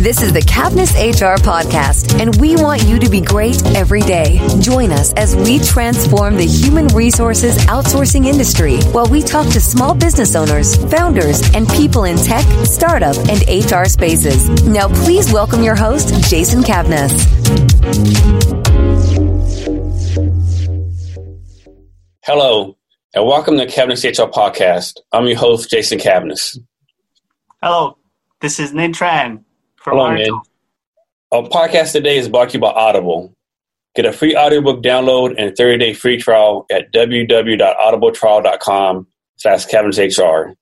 This is the Cavness HR Podcast, and we want you to be great every day. Join us as we transform the human resources outsourcing industry while we talk to small business owners, founders, and people in tech, startup, and HR spaces. Now, please welcome your host, Jason Cavness. Hello, and welcome to Cavness HR Podcast. I'm your host, Jason Cavness. Hello, this is Ninh Tran from Hiretual. Our podcast today is brought to you by Audible. Get a free audiobook download and 30-day free trial at www.audibletrial.com/CavnessHR.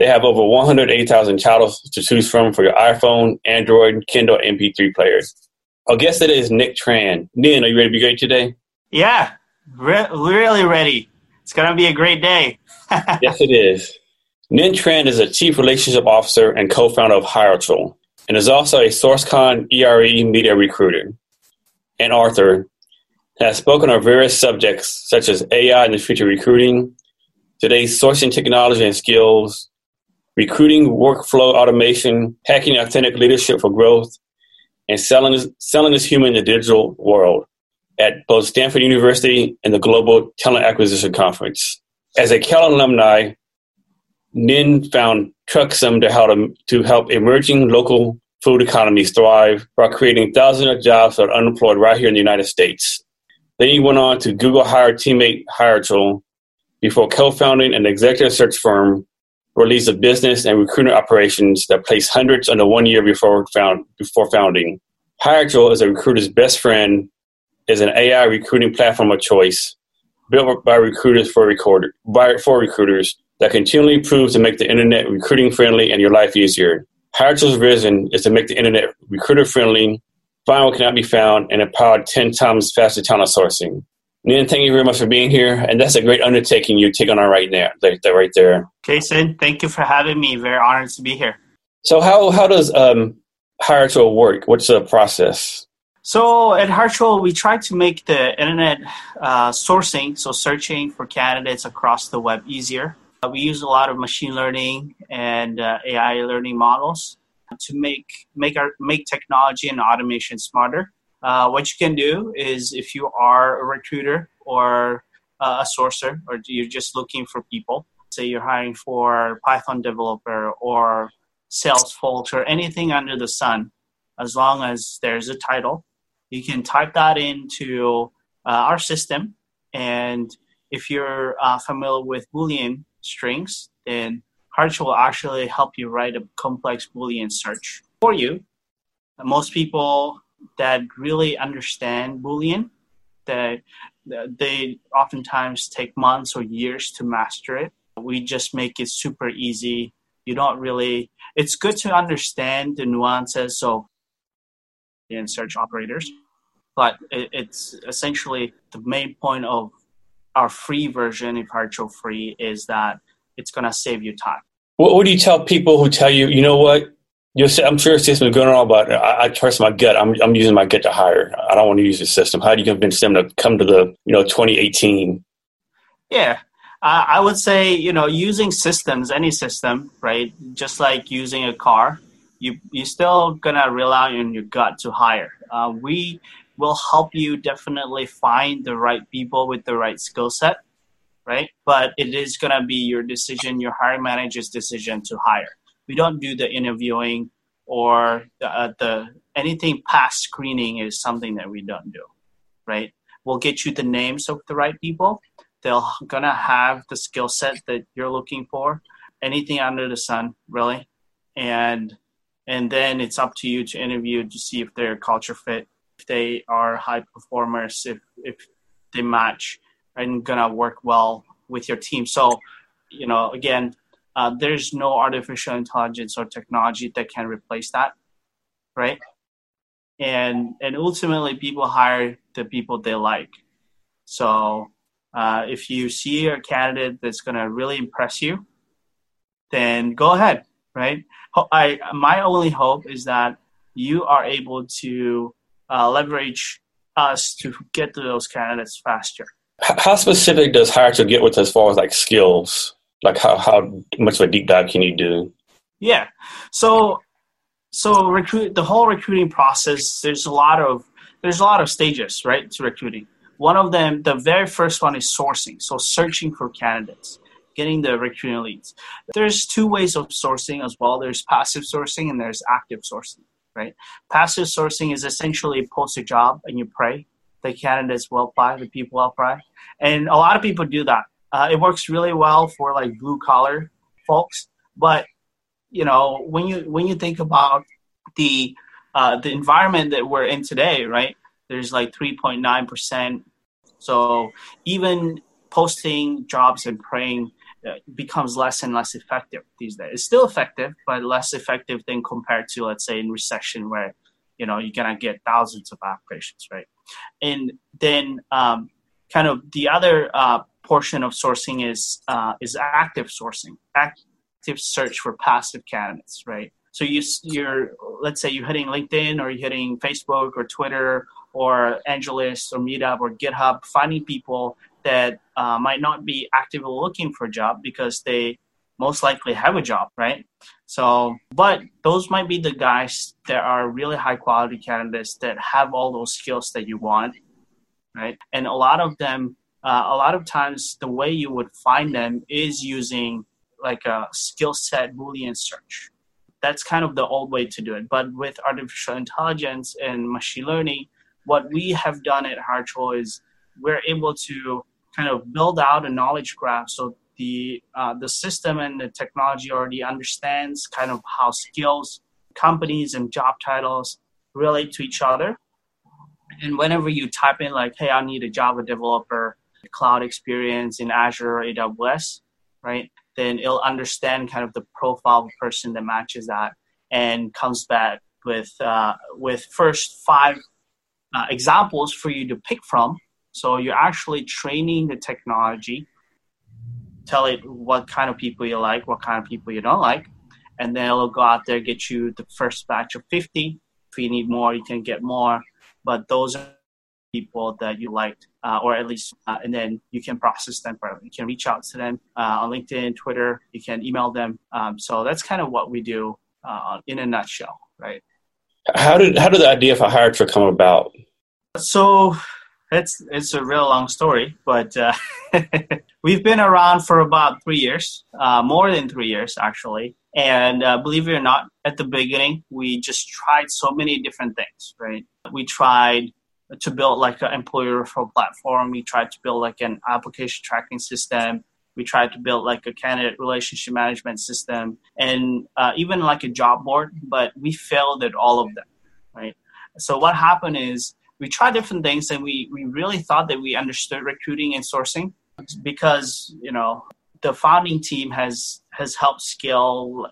They have over 108,000 titles to choose from for your iPhone, Android, Kindle, MP3 players. Our guest today is Ninh Tran. Ninh, are you ready to be great today? Yeah. Really ready. It's going to be a great day. Yes, it is. Ninh Tran is a Chief Relationship Officer and co-founder of Hiretual, and is also a SourceCon ERE Media recruiter and author, and has spoken on various subjects such as AI in the future recruiting, today's sourcing technology and skills, recruiting workflow automation, hacking authentic leadership for growth, and selling as human in the digital world, at both Stanford University and the Global Talent Acquisition Conference. As a Cal alumni, Ninh found Truxum to help emerging local food economies thrive by creating thousands of jobs that are unemployed right here in the United States. Then he went on to Google hire teammate Hiretual before co-founding an executive search firm where he leads the business and recruitment operations that placed hundreds under 1 year before founding. Hiretual is a recruiter's best friend, is an AI recruiting platform of choice built by recruiters for recruiters that continually improves to make the internet recruiting friendly and your life easier. Hiretual's vision is to make the internet recruiter friendly, find what cannot be found, and empower 10 times faster talent sourcing. Ninh, thank you very much for being here, and that's a great undertaking you're taking on right now, right there. Jason, thank you for having me. Very honored to be here. So how does Hiretual work? What's the process? So at Hiretual, we try to make the internet sourcing, so searching for candidates across the web, easier. We use a lot of machine learning and AI learning models to make technology and automation smarter. What you can do is, if you are a recruiter or a sourcer, or you're just looking for people, say you're hiring for a Python developer or sales folks or anything under the sun, as long as there's a title, you can type that into our system. And if you're familiar with Boolean strings, then Hiretual will actually help you write a complex Boolean search for you. And most people that really understand Boolean, they oftentimes take months or years to master it. We just make it super easy. It's good to understand the nuances of and search operators, but it's essentially the main point of our free version, if Hiretual free, is that it's going to save you time. What do you tell people who tell you, you know what, I'm sure your system is going on, but I trust my gut. I'm using my gut to hire. I don't want to use the system. How do you convince them to come to the 2018? Yeah, I would say using systems, any system, right? Just like using a car. You're still going to rely on your gut to hire. We will help you definitely find the right people with the right skill set, right? But it is going to be your decision, your hiring manager's decision to hire. We don't do the interviewing or anything past screening is something that we don't do, right? We'll get you the names of the right people. They're going to have the skill set that you're looking for, anything under the sun, really. And then it's up to you to interview to see if they're a culture fit, if they are high performers, if they match and gonna work well with your team. So, again, there's no artificial intelligence or technology that can replace that, right? And ultimately, people hire the people they like. So if you see a candidate that's gonna really impress you, then go ahead. Right. My only hope is that you are able to leverage us to get to those candidates faster. How specific does Hiretual get with as far as like skills? Like how much of a deep dive can you do? Yeah. So So the whole recruiting process, there's a lot of stages, right, to recruiting. One of them, the very first one, is sourcing. So searching for candidates, getting the recruiting leads. There's two ways of sourcing as well. There's passive sourcing and there's active sourcing, right? Passive sourcing is essentially post a job and you pray the candidates will apply, the people will apply. And a lot of people do that. It works really well for like blue collar folks, but you know, when you think about the environment that we're in today, right? There's like 3.9%. So even posting jobs and praying becomes less and less effective these days. It's still effective, but less effective than compared to, let's say, in recession where, you know, you're going to get thousands of applications, right? And then kind of the other portion of sourcing is active sourcing, active search for passive candidates, right? So you're, let's say you're hitting LinkedIn or you're hitting Facebook or Twitter or AngelList or Meetup or GitHub, finding people that might not be actively looking for a job because they most likely have a job, right? So, but those might be the guys that are really high quality candidates that have all those skills that you want, right? And a lot of them, a lot of times the way you would find them is using like a skill set Boolean search. That's kind of the old way to do it. But with artificial intelligence and machine learning, what we have done at Hiretual is we're able to kind of build out a knowledge graph. So the system and the technology already understands kind of how skills, companies, and job titles relate to each other. And whenever you type in like, hey, I need a Java developer, cloud experience in Azure or AWS, right? Then it'll understand kind of the profile of a person that matches that and comes back with first 5 examples for you to pick from. So you're actually training the technology, tell it what kind of people you like, what kind of people you don't like, and then it'll go out there, get you the first batch of 50. If you need more, you can get more, but those are people that you liked, or at least, and then you can process them further. You can reach out to them on LinkedIn, Twitter. You can email them. So that's kind of what we do in a nutshell, right? How did the idea for Hiretual come about? So it's a real long story, but we've been around for about 3 years, more than 3 years actually. And believe it or not, at the beginning, we just tried so many different things, right? We tried to build like an employer referral platform. We tried to build like an application tracking system. We tried to build like a candidate relationship management system and even like a job board, but we failed at all of them, right? So what happened is we tried different things and we really thought that we understood recruiting and sourcing because, you know, the founding team has helped scale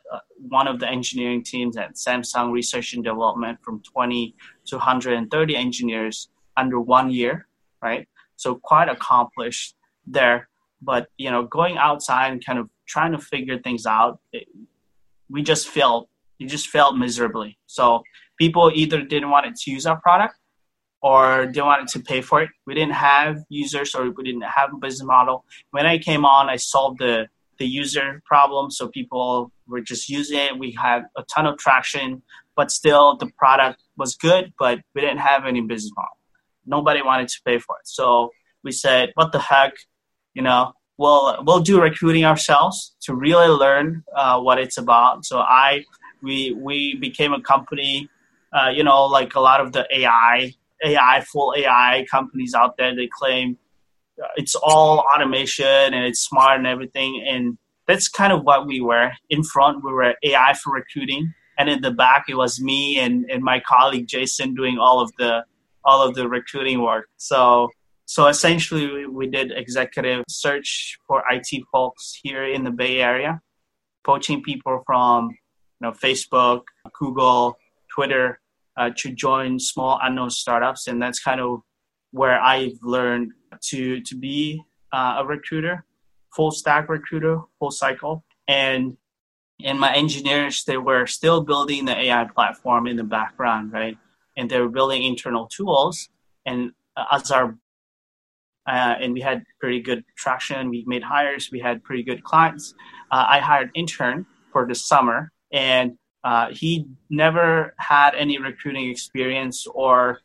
one of the engineering teams at Samsung Research and Development from 20 to 130 engineers under 1 year, right? So quite accomplished there. But, you know, going outside and kind of trying to figure things out, we just failed. You just failed miserably. So people either didn't want to use our product or didn't want to pay for it. We didn't have users or we didn't have a business model. When I came on, I solved the user problem. So people were just using it. We had a ton of traction, but still the product was good, but we didn't have any business model. Nobody wanted to pay for it. So we said, what the heck? You know, we'll do recruiting ourselves to really learn what it's about. So we became a company, you know, like a lot of the AI, full AI companies out there, they claim it's all automation and it's smart and everything. And that's kind of what we were. In front, we were AI for recruiting. And in the back, it was me and my colleague, Jason, doing all of the recruiting work. So essentially, we did executive search for IT folks here in the Bay Area, poaching people from, you know, Facebook, Google, Twitter, to join small unknown startups. And that's kind of where I've learned to be a recruiter, full stack recruiter, full cycle. And my engineers, they were still building the AI platform in the background, right? And they were building internal tools. And as our and we had pretty good traction. We made hires. We had pretty good clients. I hired an intern for the summer, and He never had any recruiting experience, or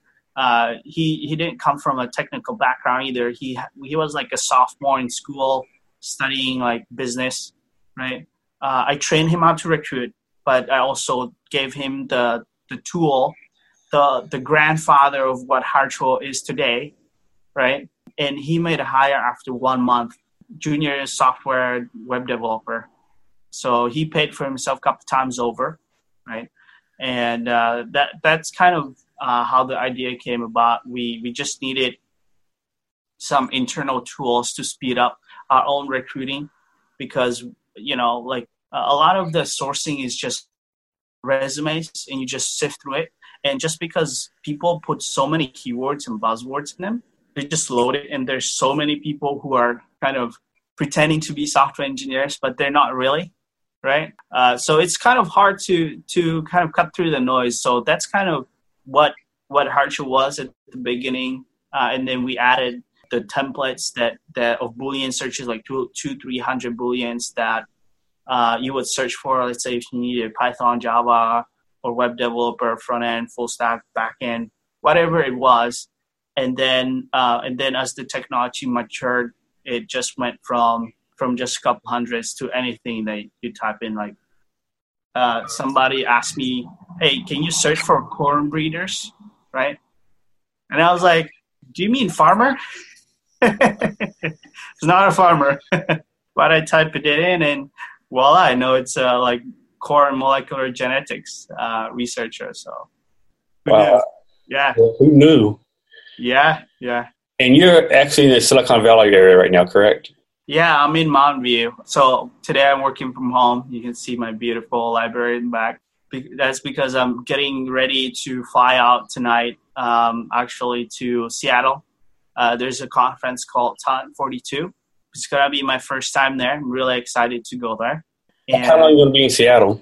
he didn't come from a technical background either. He was like a sophomore in school studying like business, right? I trained him how to recruit, but I also gave him the tool, the grandfather of what Hiretual is today, right? And he made a hire after 1 month, junior software web developer. So he paid for himself a couple times over, right? And that's kind of how the idea came about. We just needed some internal tools to speed up our own recruiting, because, you know, like a lot of the sourcing is just resumes and you just sift through it. And just because people put so many keywords and buzzwords in them, they just load it. And there's so many people who are kind of pretending to be software engineers, but they're not really, right? So it's kind of hard to kind of cut through the noise. So that's kind of what Hiretual was at the beginning. And then we added the templates that of Boolean searches, like 200-300 Booleans that you would search for. Let's say if you needed Python, Java, or web developer, front end, full stack, back end, whatever it was. And then as the technology matured, it just went from just a couple hundreds to anything that you type in. Like somebody asked me, hey, can you search for corn breeders, right? And I was like, do you mean farmer? It's not a farmer. But I typed it in and voila, I know it's like Korn molecular genetics researcher. So wow. Yeah. Well, who knew? Yeah. And you're actually in the Silicon Valley area right now, correct? Yeah, I'm in Mountain View. So today I'm working from home. You can see my beautiful library in the back. That's because I'm getting ready to fly out tonight, actually to Seattle. There's a conference called Talent 42. It's going to be my first time there. I'm really excited to go there. And how long are you going to be in Seattle?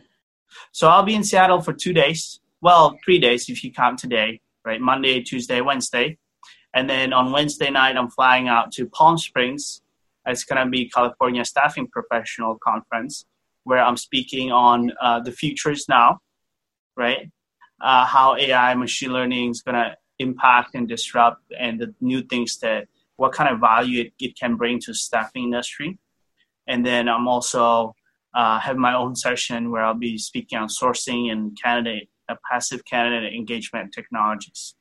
So I'll be in Seattle for 2 days. Well, 3 days if you count today, right? Monday, Tuesday, Wednesday. And then on Wednesday night, I'm flying out to Palm Springs. It's going to be California Staffing Professional Conference, where I'm speaking on the futures now, right? How AI, machine learning is going to impact and disrupt, and the new things that what kind of value it can bring to the staffing industry. And then I'm also have my own session where I'll be speaking on sourcing and passive candidate engagement technologies.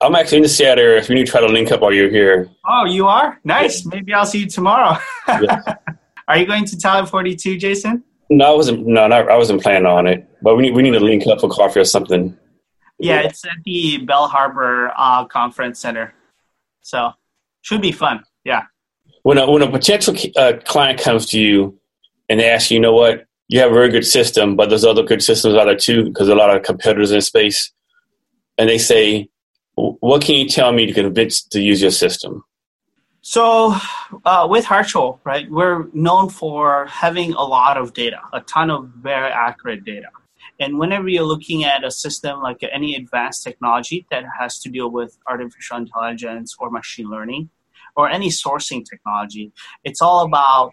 I'm actually in the Seattle area. If you need to try to link up while you're here. Oh, you are? Nice. Yeah. Maybe I'll see you tomorrow. Yeah. Are you going to Talent 42, Jason? No, I wasn't planning on it. But we need to link up for coffee or something. Yeah, it's at the Bell Harbor Conference Center. So should be fun. Yeah. When a potential client comes to you and they ask you, you know what, you have a very good system, but there's other good systems out there too, because there are a lot of competitors in space. And they say, what can you tell me to convince to use your system? So with Hiretual, right, we're known for having a lot of data, a ton of very accurate data. And whenever you're looking at a system like any advanced technology that has to deal with artificial intelligence or machine learning or any sourcing technology, it's all about,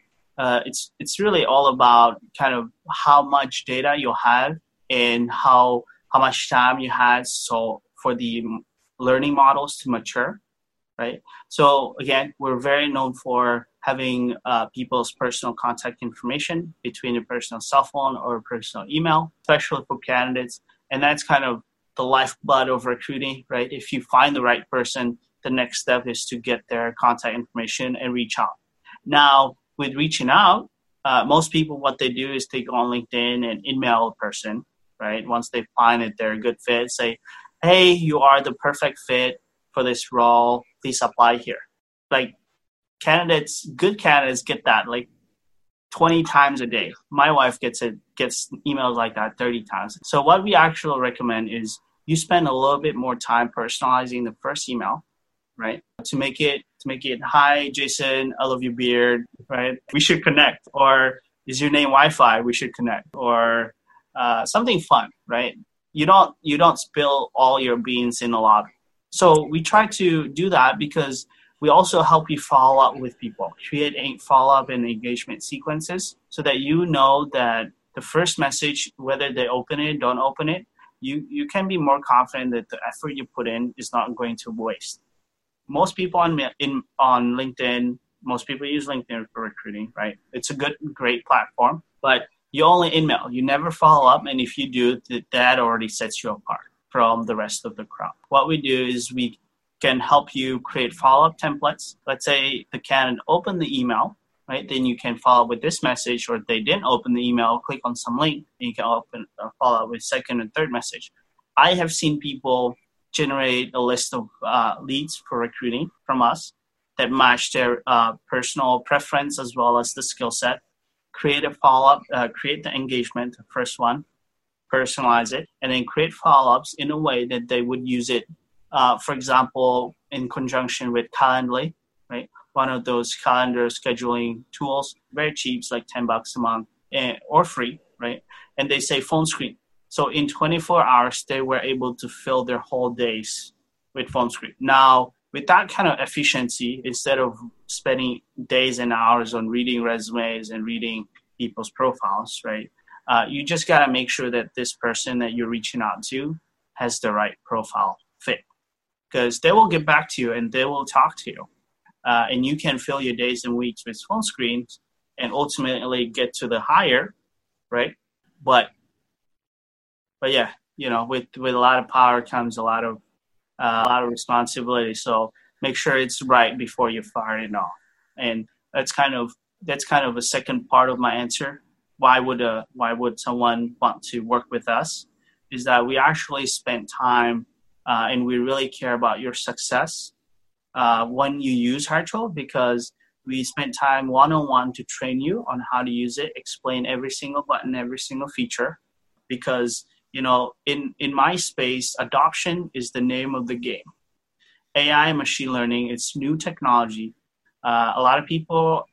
it's really all about kind of how much data you have and how much time you had so for the learning models to mature, right? So again, we're very known for having people's personal contact information between a personal cell phone or a personal email, especially for candidates. And that's kind of the lifeblood of recruiting, right? If you find the right person, the next step is to get their contact information and reach out. Now, with reaching out, most people, what they do is they go on LinkedIn and email a person, right? Once they find that they're a good fit, say, hey, you are the perfect fit for this role. Please apply here. Like good candidates get that like 20 times a day. My wife gets emails like that 30 times. So what we actually recommend is you spend a little bit more time personalizing the first email, right? To make it, hi, Jason, I love your beard, right? We should connect. Or is your name Wi-Fi? We should connect. Or something fun, right? You don't spill all your beans in a lobby. So we try to do that because we also help you follow up with people, create a follow-up and engagement sequences so that you know that the first message, whether they open it, don't open it, you can be more confident that the effort you put in is not going to waste. Most people on LinkedIn, most people use LinkedIn for recruiting, right? It's a great platform, but you only email. You never follow up, and if you do, that already sets you apart from the rest of the crowd. What we do is we can help you create follow-up templates. Let's say the candidate opened the email, right? Then you can follow up with this message, or if they didn't open the email, click on some link, and you can follow up with second and third message. I have seen people generate a list of leads for recruiting from us that match their personal preference as well as the skill set, create a follow-up, create the engagement, the first one, personalize it, and then create follow-ups in a way that they would use it, for example, in conjunction with Calendly, right? One of those calendar scheduling tools, very cheap, it's like $10 a month or free, right? And they say phone screen. So in 24 hours, they were able to fill their whole days with phone screen. Now, with that kind of efficiency, instead of spending days and hours on reading resumes and reading people's profiles, right? You just got to make sure that this person that you're reaching out to has the right profile fit, because they will get back to you and they will talk to you. And you can fill your days and weeks with phone screens and ultimately get to the hire, right? But yeah, you know, with a lot of power comes a lot of responsibility. So make sure it's right before you fire it off. And that's kind of a second part of my answer. Why would someone want to work with us? Is that we actually spend time and we really care about your success when you use Hiretual, because we spent time one-on-one to train you on how to use it, explain every single button, every single feature, because you know, in my space, adoption is the name of the game. AI and machine learning, it's new technology. A lot of people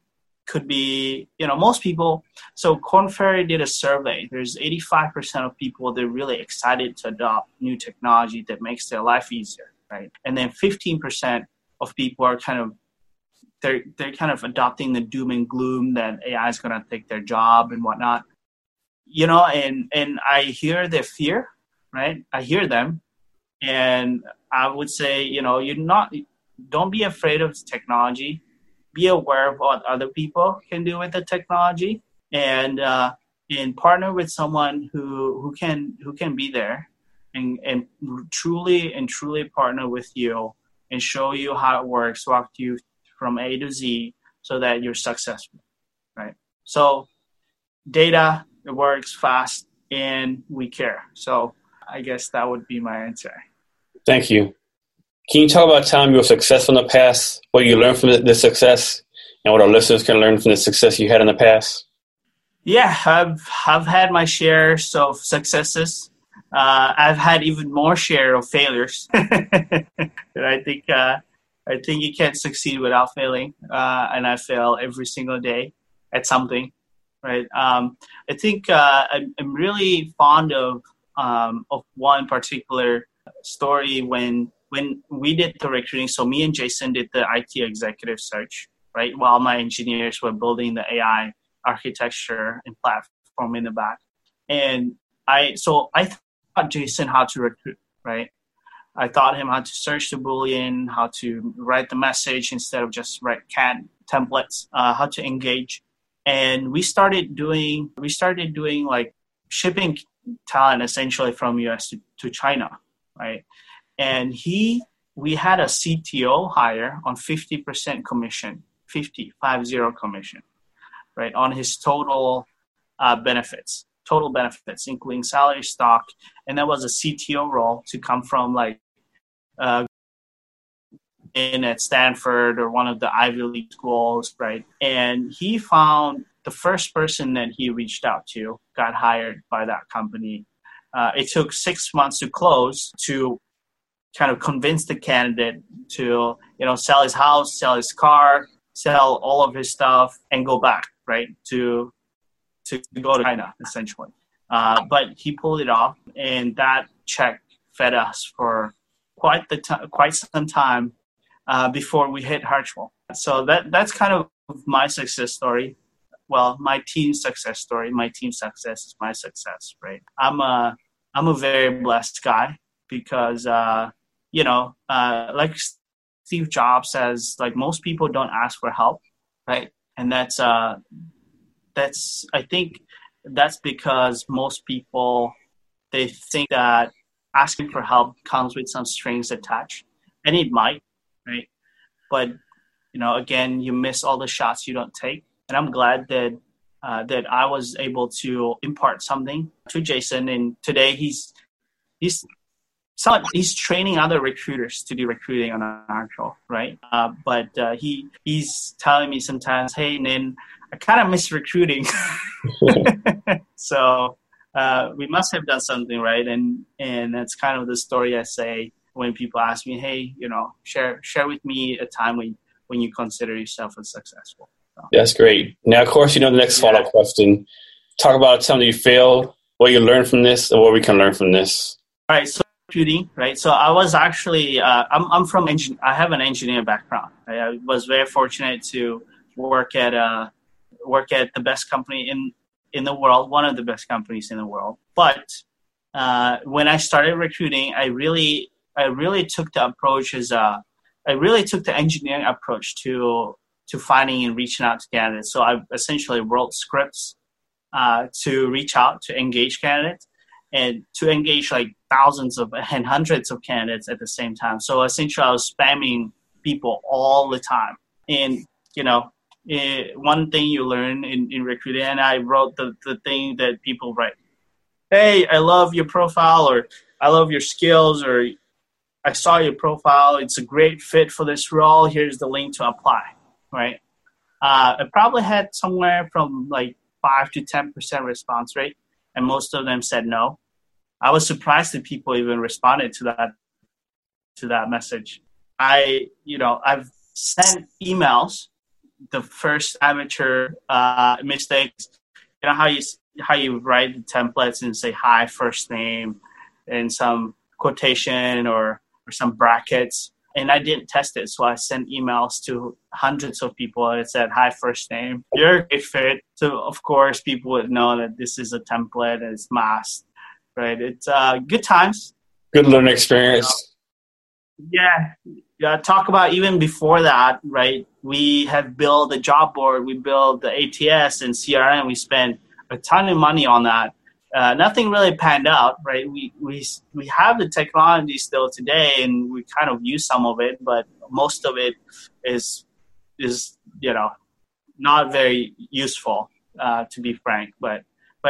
could be, you know, most people. So Korn Ferry did a survey. There's 85% of people, they're really excited to adopt new technology that makes their life easier, right? And then 15% of people are kind of adopting the doom and gloom that AI is going to take their job and whatnot. You know, and I hear their fear, right? I hear them. And I would say, you know, don't be afraid of technology. Be aware of what other people can do with the technology, and partner with someone who can be there and truly partner with you and show you how it works, walk you from A to Z so that you're successful, right? So data, it works fast, and we care. So I guess that would be my answer. Thank you. Can you talk about a time you were successful in the past, what you learned from this success, and what our listeners can learn from the success you had in the past? Yeah, I've had my share of successes. I've had even more share of failures. And I think you can't succeed without failing, and I fail every single day at something. Right. I think I'm really fond of one particular story when we did the recruiting. So me and Jason did the IT executive search, right, while my engineers were building the AI architecture and platform in the back. And I taught Jason how to recruit, right? I taught him how to search the Boolean, how to write the message instead of just write CAD templates, how to engage. And we started doing like shipping talent essentially from US to China, right? And we had a CTO hire on 50% commission, 50 commission, right? On his total benefits, including salary, stock. And that was a CTO role to come from like in at Stanford or one of the Ivy League schools, right? And he found the first person that he reached out to got hired by that company. It took 6 months to close, to kind of convince the candidate to, you know, sell his house, sell his car, sell all of his stuff, and go back, right, to go to China, essentially. But he pulled it off, and that check fed us for quite some time. Before we hit Hiretual. So that's kind of my success story. well, my team's success story, my team's success is my success, right? I'm a very blessed guy because, like Steve Jobs says, like, most people don't ask for help, right? And that's I think that's because most people, they think that asking for help comes with some strings attached, and it might, right? But, again, you miss all the shots you don't take. And I'm glad that that I was able to impart something to Jason. And today he's training other recruiters to do recruiting on Hiretual, right? But he's telling me sometimes, hey, Ninh, I kind of miss recruiting. So we must have done something, right? And that's kind of the story I say when people ask me, hey, share with me a time when you consider yourself as successful. So. That's great. Now, of course, the next follow-up question. Talk about something you failed, what you learned from this, and what we can learn from this. All right, so computing, right? So I was actually, I have an engineer background. Right? I was very fortunate to work at the best company in the world, one of the best companies in the world. But when I started recruiting, I really took the approach the engineering approach to finding and reaching out to candidates. So I essentially wrote scripts to reach out, to engage candidates, and to engage like thousands of and hundreds of candidates at the same time. So essentially I was spamming people all the time. And, one thing you learn in recruiting, and I wrote the thing that people write, hey, I love your profile, or I love your skills, or I saw your profile, it's a great fit for this role, here's the link to apply, right? I probably had somewhere from like 5 to 10% response rate, and most of them said no. I was surprised that people even responded to that message. I've sent emails, the first amateur mistakes, how you write the templates and say hi, first name, and some quotation or some brackets. And I didn't test it, so I sent emails to hundreds of people that said, hi, first name, you're a good fit. So, of course, people would know that this is a template and it's masked, right? It's good times. Good learning experience. Yeah, talk about even before that, right? We have built a job board. We built the ATS and CRM. We spent a ton of money on that. Nothing really panned out, right? We have the technology still today, and we kind of use some of it, but most of it is not very useful, to be frank. But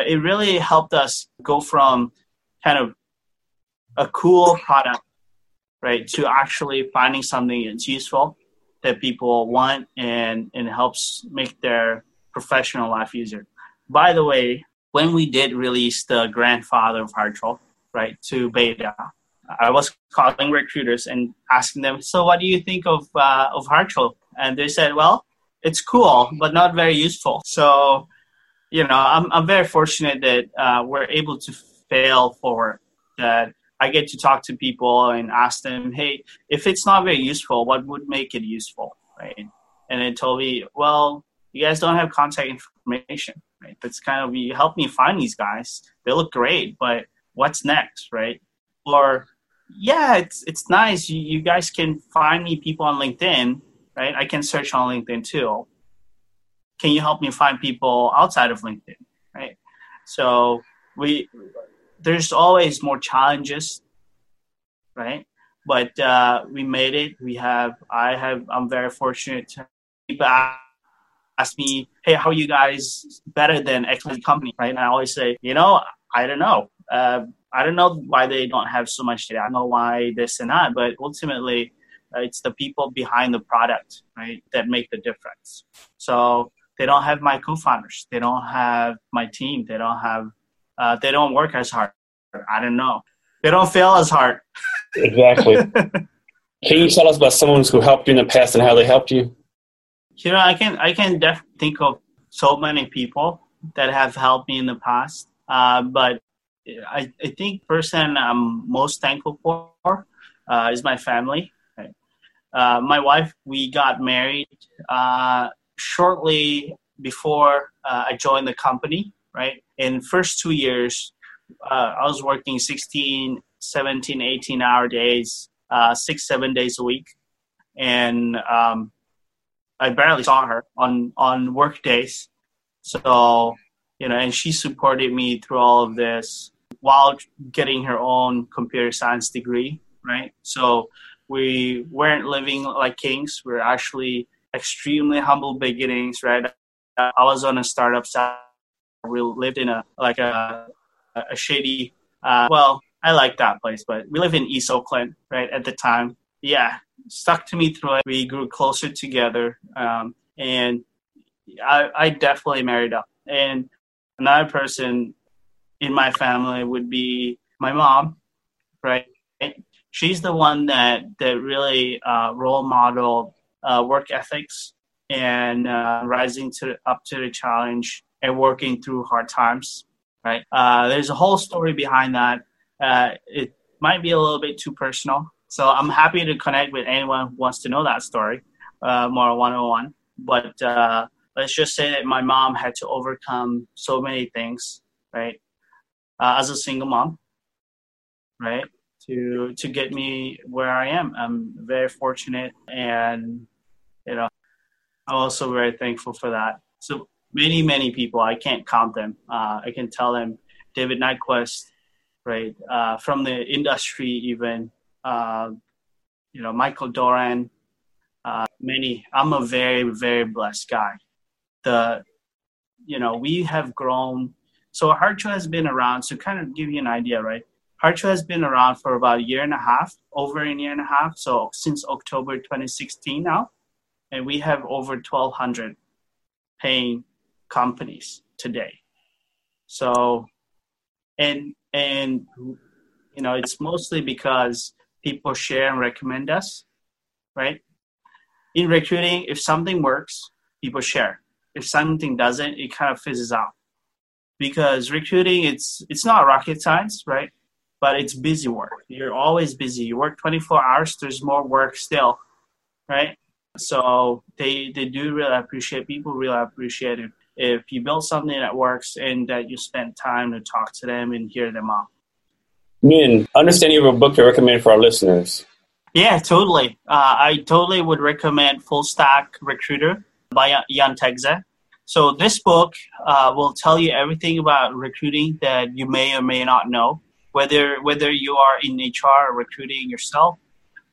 it really helped us go from kind of a cool product, right, to actually finding something that's useful that people want and helps make their professional life easier. By the way, when we did release the grandfather of Hiretual, right, to beta, I was calling recruiters and asking them, so what do you think of Hiretual? And they said, well, it's cool, but not very useful. So, I'm very fortunate that we're able to fail forward, that I get to talk to people and ask them, hey, if it's not very useful, what would make it useful, right? And they told me, well, you guys don't have contact information, right? That's kind of, you helped me find these guys. They look great, but what's next, right? Or, yeah, it's nice. You guys can find me people on LinkedIn, right? I can search on LinkedIn too. Can you help me find people outside of LinkedIn, right? So there's always more challenges, right? But we made it. I'm very fortunate to people ask me, hey, how are you guys better than X company, right? And I always say, I don't know. I don't know why they don't have so much data. I don't know why this and that, but ultimately it's the people behind the product, right, that make the difference. So they don't have my co-founders. They don't have my team. They don't have they don't work as hard. I don't know. They don't fail as hard. Exactly. Can you tell us about someone who helped you in the past and how they helped you? I can definitely think of so many people that have helped me in the past. But I think the person I'm most thankful for is my family. My wife, we got married shortly before I joined the company, right? In first 2 years, I was working 16, 17, 18-hour days, 6, 7 days a week. And I barely saw her on work days. So, you know, and she supported me through all of this while getting her own computer science degree, right? So we weren't living like kings. We were actually extremely humble beginnings, right? I was on a startup side. We lived in a shady, well, I like that place, but we lived in East Oakland, right, at the time. Yeah, stuck to me through it. We grew closer together, and I definitely married up. And another person in my family would be my mom, right? She's the one that really role modeled work ethics and rising up to the challenge and working through hard times, right? There's a whole story behind that. It might be a little bit too personal, so I'm happy to connect with anyone who wants to know that story more one-on-one. But let's just say that my mom had to overcome so many things, right? As a single mom, right? To get me where I am. I'm very fortunate, and you know, I'm also very thankful for that. So many, many people, I can't count them. I can tell them David Nightquest, right? From the industry even, you know, Michael Doran, many. I'm a very, very blessed guy. You know, we have grown. So Hiretual has been around, so kind of give you an idea, right? Hiretual has been around for about a year and a half, so since October 2016 now. And we have over 1,200 paying companies today. So, and you know, it's mostly because people share and recommend us, right? In recruiting, if something works, people share. If something doesn't, it kind of fizzles out. Because recruiting, it's not rocket science, right? But it's busy work. You're always busy. You work 24 hours. There's more work still, right? So they do really appreciate, people really appreciate it if you build something that works and that you spend time to talk to them and hear them out. Min, I understand you have a book to recommend for our listeners. Yeah, totally. I totally would recommend Full Stack Recruiter by Jan Tegze. So this book will tell you everything about recruiting that you may or may not know, whether you are in HR or recruiting yourself.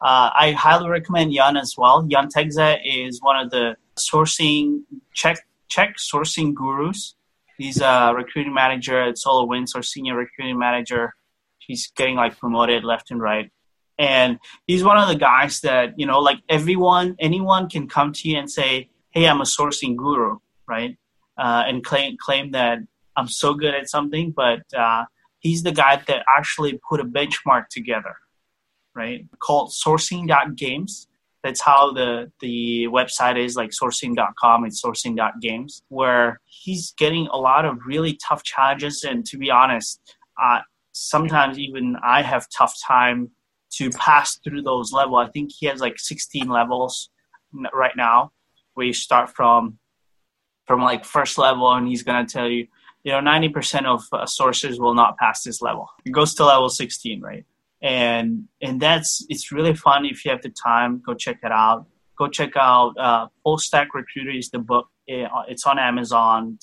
I highly recommend Jan as well. Jan Tegze is one of the Czech sourcing gurus. He's a recruiting manager at SolarWinds, or senior recruiting manager. He's getting like promoted left and right. And he's one of the guys that, you know, like anyone can come to you and say, hey, I'm a sourcing guru, right? And claim that I'm so good at something, but he's the guy that actually put a benchmark together, right? Called sourcing.games. That's how the website is, like sourcing.com, it's sourcing.games, where he's getting a lot of really tough challenges. And to be honest, sometimes even I have tough time to pass through those levels. I think he has like 16 levels right now, where you start from like first level, and he's going to tell you, you know, 90% of sources will not pass this level. It goes to level 16, right? And it's really fun. If you have the time, go check it out. Go check out Full Stack Recruiter is the book. It's on Amazon.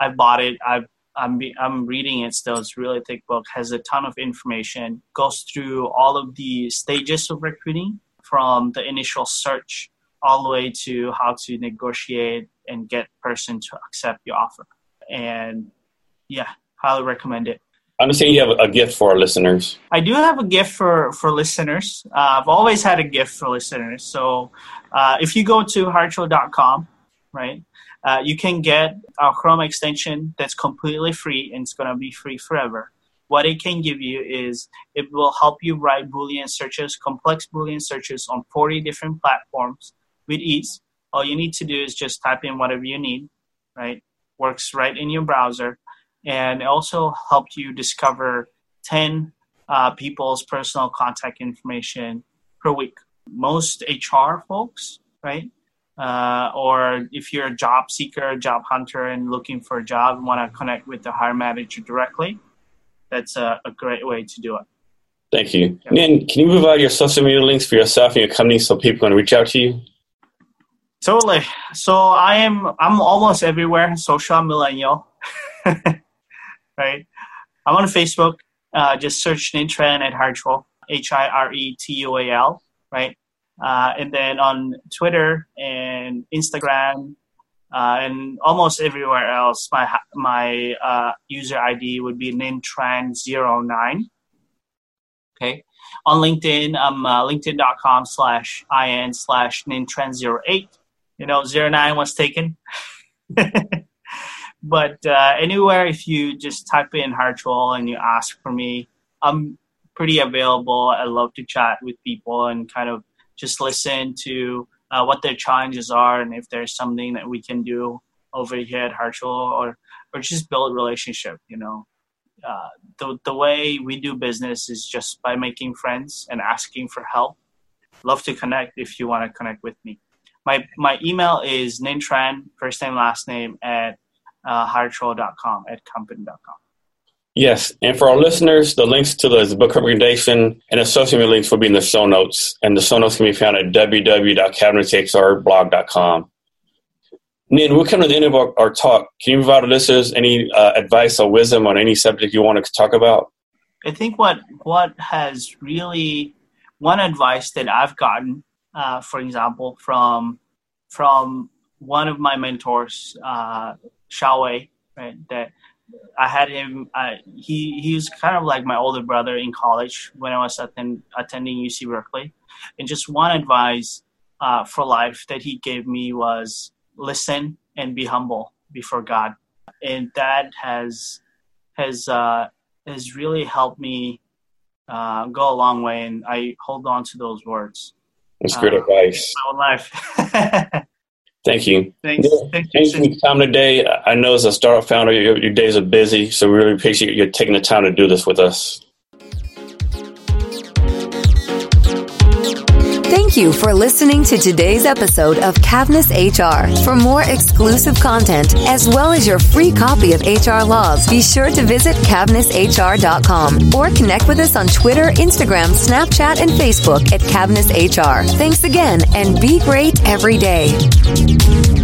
I bought it. I'm reading it still. It's a really thick book. Has a ton of information. Goes through all of the stages of recruiting, from the initial search all the way to how to negotiate and get person to accept your offer. And yeah, highly recommend it. I understand you have a gift for our listeners. I do have a gift for listeners. I've always had a gift for listeners. So if you go to hiretual.com, right, you can get our Chrome extension that's completely free, and it's going to be free forever. What it can give you is it will help you write Boolean searches, complex Boolean searches on 40 different platforms with ease. All you need to do is just type in whatever you need, right? Works right in your browser. And it also helped you discover 10 people's personal contact information per week. Most HR folks, right, Or if you're a job seeker, job hunter, and looking for a job, want to connect with the hiring manager directly, that's a great way to do it. Thank you. Yeah. Ninh, can you provide your social media links for yourself and your company so people can reach out to you? Totally. So I'm almost everywhere, social millennial, right? I'm on Facebook. Just search Ninh Tran at Hiretual, Hiretual, right? And then on Twitter and Instagram and almost everywhere else, my user ID would be Ninh Tran 09. Okay. On LinkedIn, I'm linkedin.com/in/NinTran08. You know, 09 was taken. But anywhere, if you just type in Hiretual and you ask for me, I'm pretty available. I love to chat with people and kind of just listen to what their challenges are and if there's something that we can do over here at Hiretual, or just build a relationship, you know. The way we do business is just by making friends and asking for help. Love to connect if you want to connect with me. My email is Ninh Tran, first name, last name, at hiretual.com, at company.com. Yes, and for our listeners, the links to the book recommendation and associated links will be in the show notes, and the show notes can be found at www.cavnesshrblog.com. Ninh, we're coming to the end of our talk. Can you provide our listeners any advice or wisdom on any subject you want to talk about? I think what has really one advice that I've gotten, for example, from one of my mentors, Shao Wei, right? That I had him. He was kind of like my older brother in college when I was attending UC Berkeley, and just one advice for life that he gave me was, listen and be humble before God. And that has really helped me go a long way, and I hold on to those words. That's great advice. My own life. Thank you. Thanks for your time today. I know as a startup founder, your days are busy, so we really appreciate you taking the time to do this with us. Thank you for listening to today's episode of Cavness HR. For more exclusive content, as well as your free copy of HR Laws, be sure to visit CavnessHR.com or connect with us on Twitter, Instagram, Snapchat, and Facebook at Cavness HR. Thanks again, and be great every day.